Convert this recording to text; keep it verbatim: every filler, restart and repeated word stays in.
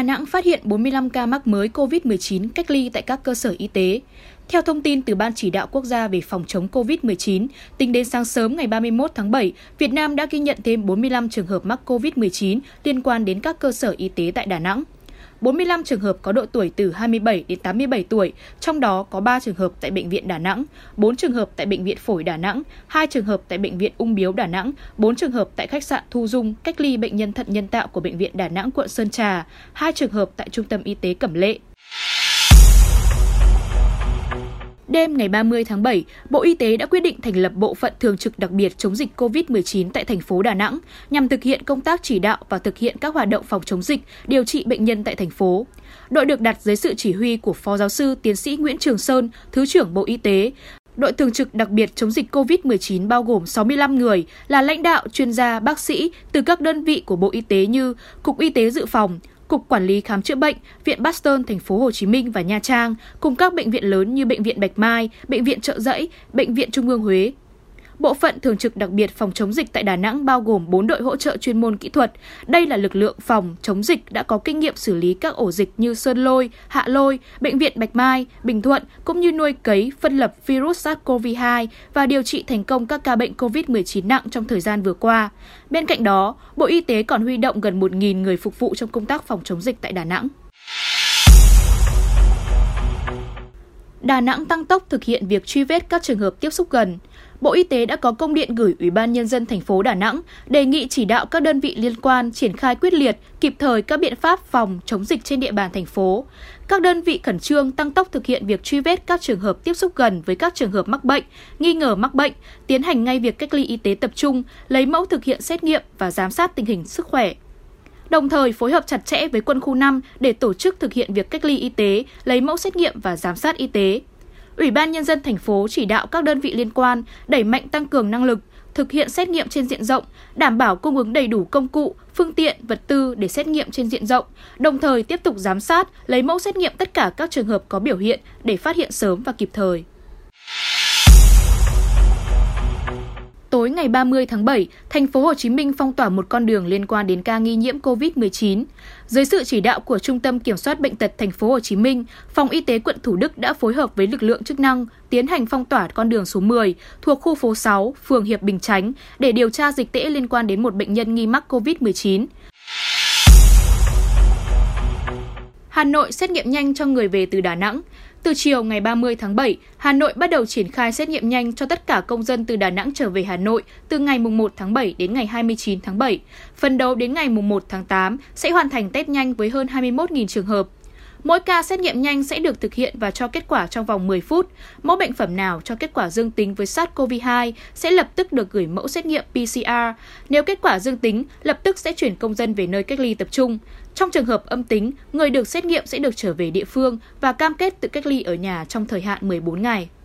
Đà Nẵng phát hiện bốn mươi lăm ca mắc mới cô vít mười chín cách ly tại các cơ sở y tế. Theo thông tin từ Ban Chỉ đạo Quốc gia về phòng chống cô vít mười chín, tính đến sáng sớm ngày ba mươi mốt tháng bảy, Việt Nam đã ghi nhận thêm bốn mươi lăm trường hợp mắc cô vít mười chín liên quan đến các cơ sở y tế tại Đà Nẵng. bốn mươi lăm trường hợp có độ tuổi từ hai mươi bảy đến tám mươi bảy tuổi, trong đó có ba trường hợp tại Bệnh viện Đà Nẵng, bốn trường hợp tại Bệnh viện Phổi Đà Nẵng, hai trường hợp tại Bệnh viện Ung Biếu Đà Nẵng, bốn trường hợp tại khách sạn Thu Dung cách ly bệnh nhân thận nhân tạo của Bệnh viện Đà Nẵng quận Sơn Trà, hai trường hợp tại Trung tâm Y tế Cẩm Lệ. Đêm ngày ba mươi tháng bảy, Bộ Y tế đã quyết định thành lập Bộ phận Thường trực đặc biệt chống dịch cô vít mười chín tại thành phố Đà Nẵng nhằm thực hiện công tác chỉ đạo và thực hiện các hoạt động phòng chống dịch, điều trị bệnh nhân tại thành phố. Đội được đặt dưới sự chỉ huy của Phó Giáo sư Tiến sĩ Nguyễn Trường Sơn, Thứ trưởng Bộ Y tế. Đội thường trực đặc biệt chống dịch cô vít mười chín bao gồm sáu mươi lăm người là lãnh đạo, chuyên gia, bác sĩ từ các đơn vị của Bộ Y tế như Cục Y tế Dự phòng, Cục Quản lý Khám chữa bệnh, Viện Boston Thành phố Hồ Chí Minh và Nha Trang cùng các bệnh viện lớn như Bệnh viện Bạch Mai, Bệnh viện Chợ Rẫy, Bệnh viện Trung ương Huế. Bộ phận thường trực đặc biệt phòng chống dịch tại Đà Nẵng bao gồm bốn đội hỗ trợ chuyên môn kỹ thuật. Đây là lực lượng phòng chống dịch đã có kinh nghiệm xử lý các ổ dịch như Sơn Lôi, Hạ Lôi, Bệnh viện Bạch Mai, Bình Thuận cũng như nuôi cấy, phân lập virus SARS-xê o vê hai và điều trị thành công các ca bệnh cô vít mười chín nặng trong thời gian vừa qua. Bên cạnh đó, Bộ Y tế còn huy động gần một nghìn người phục vụ trong công tác phòng chống dịch tại Đà Nẵng. Đà Nẵng tăng tốc thực hiện việc truy vết các trường hợp tiếp xúc gần. Bộ Y tế đã có công điện gửi Ủy ban Nhân dân thành phố Đà Nẵng đề nghị chỉ đạo các đơn vị liên quan triển khai quyết liệt, kịp thời các biện pháp phòng chống dịch trên địa bàn thành phố. Các đơn vị khẩn trương tăng tốc thực hiện việc truy vết các trường hợp tiếp xúc gần với các trường hợp mắc bệnh, nghi ngờ mắc bệnh, tiến hành ngay việc cách ly y tế tập trung, lấy mẫu thực hiện xét nghiệm và giám sát tình hình sức khỏe. Đồng thời phối hợp chặt chẽ với quân khu năm để tổ chức thực hiện việc cách ly y tế, lấy mẫu xét nghiệm và giám sát y tế. Ủy ban Nhân dân thành phố chỉ đạo các đơn vị liên quan đẩy mạnh tăng cường năng lực, thực hiện xét nghiệm trên diện rộng, đảm bảo cung ứng đầy đủ công cụ, phương tiện, vật tư để xét nghiệm trên diện rộng, đồng thời tiếp tục giám sát, lấy mẫu xét nghiệm tất cả các trường hợp có biểu hiện để phát hiện sớm và kịp thời. Tối ngày ba mươi tháng bảy, thành phố Hồ Chí Minh phong tỏa một con đường liên quan đến ca nghi nhiễm cô vít mười chín. Dưới sự chỉ đạo của Trung tâm Kiểm soát bệnh tật thành phố Hồ Chí Minh, Phòng Y tế quận Thủ Đức đã phối hợp với lực lượng chức năng tiến hành phong tỏa con đường số mười thuộc khu phố sáu, phường Hiệp Bình Chánh để điều tra dịch tễ liên quan đến một bệnh nhân nghi mắc cô vít mười chín. Hà Nội xét nghiệm nhanh cho người về từ Đà Nẵng. Từ chiều ngày ba mươi tháng bảy, Hà Nội bắt đầu triển khai xét nghiệm nhanh cho tất cả công dân từ Đà Nẵng trở về Hà Nội từ ngày mùng một tháng bảy đến ngày hai mươi chín tháng bảy. Phấn đấu đến ngày mùng một tháng tám sẽ hoàn thành test nhanh với hơn hai mươi mốt nghìn trường hợp. Mỗi ca xét nghiệm nhanh sẽ được thực hiện và cho kết quả trong vòng mười phút. Mẫu bệnh phẩm nào cho kết quả dương tính với SARS-xê o vê hai sẽ lập tức được gửi mẫu xét nghiệm pê xê rờ. Nếu kết quả dương tính, lập tức sẽ chuyển công dân về nơi cách ly tập trung. Trong trường hợp âm tính, người được xét nghiệm sẽ được trở về địa phương và cam kết tự cách ly ở nhà trong thời hạn mười bốn ngày.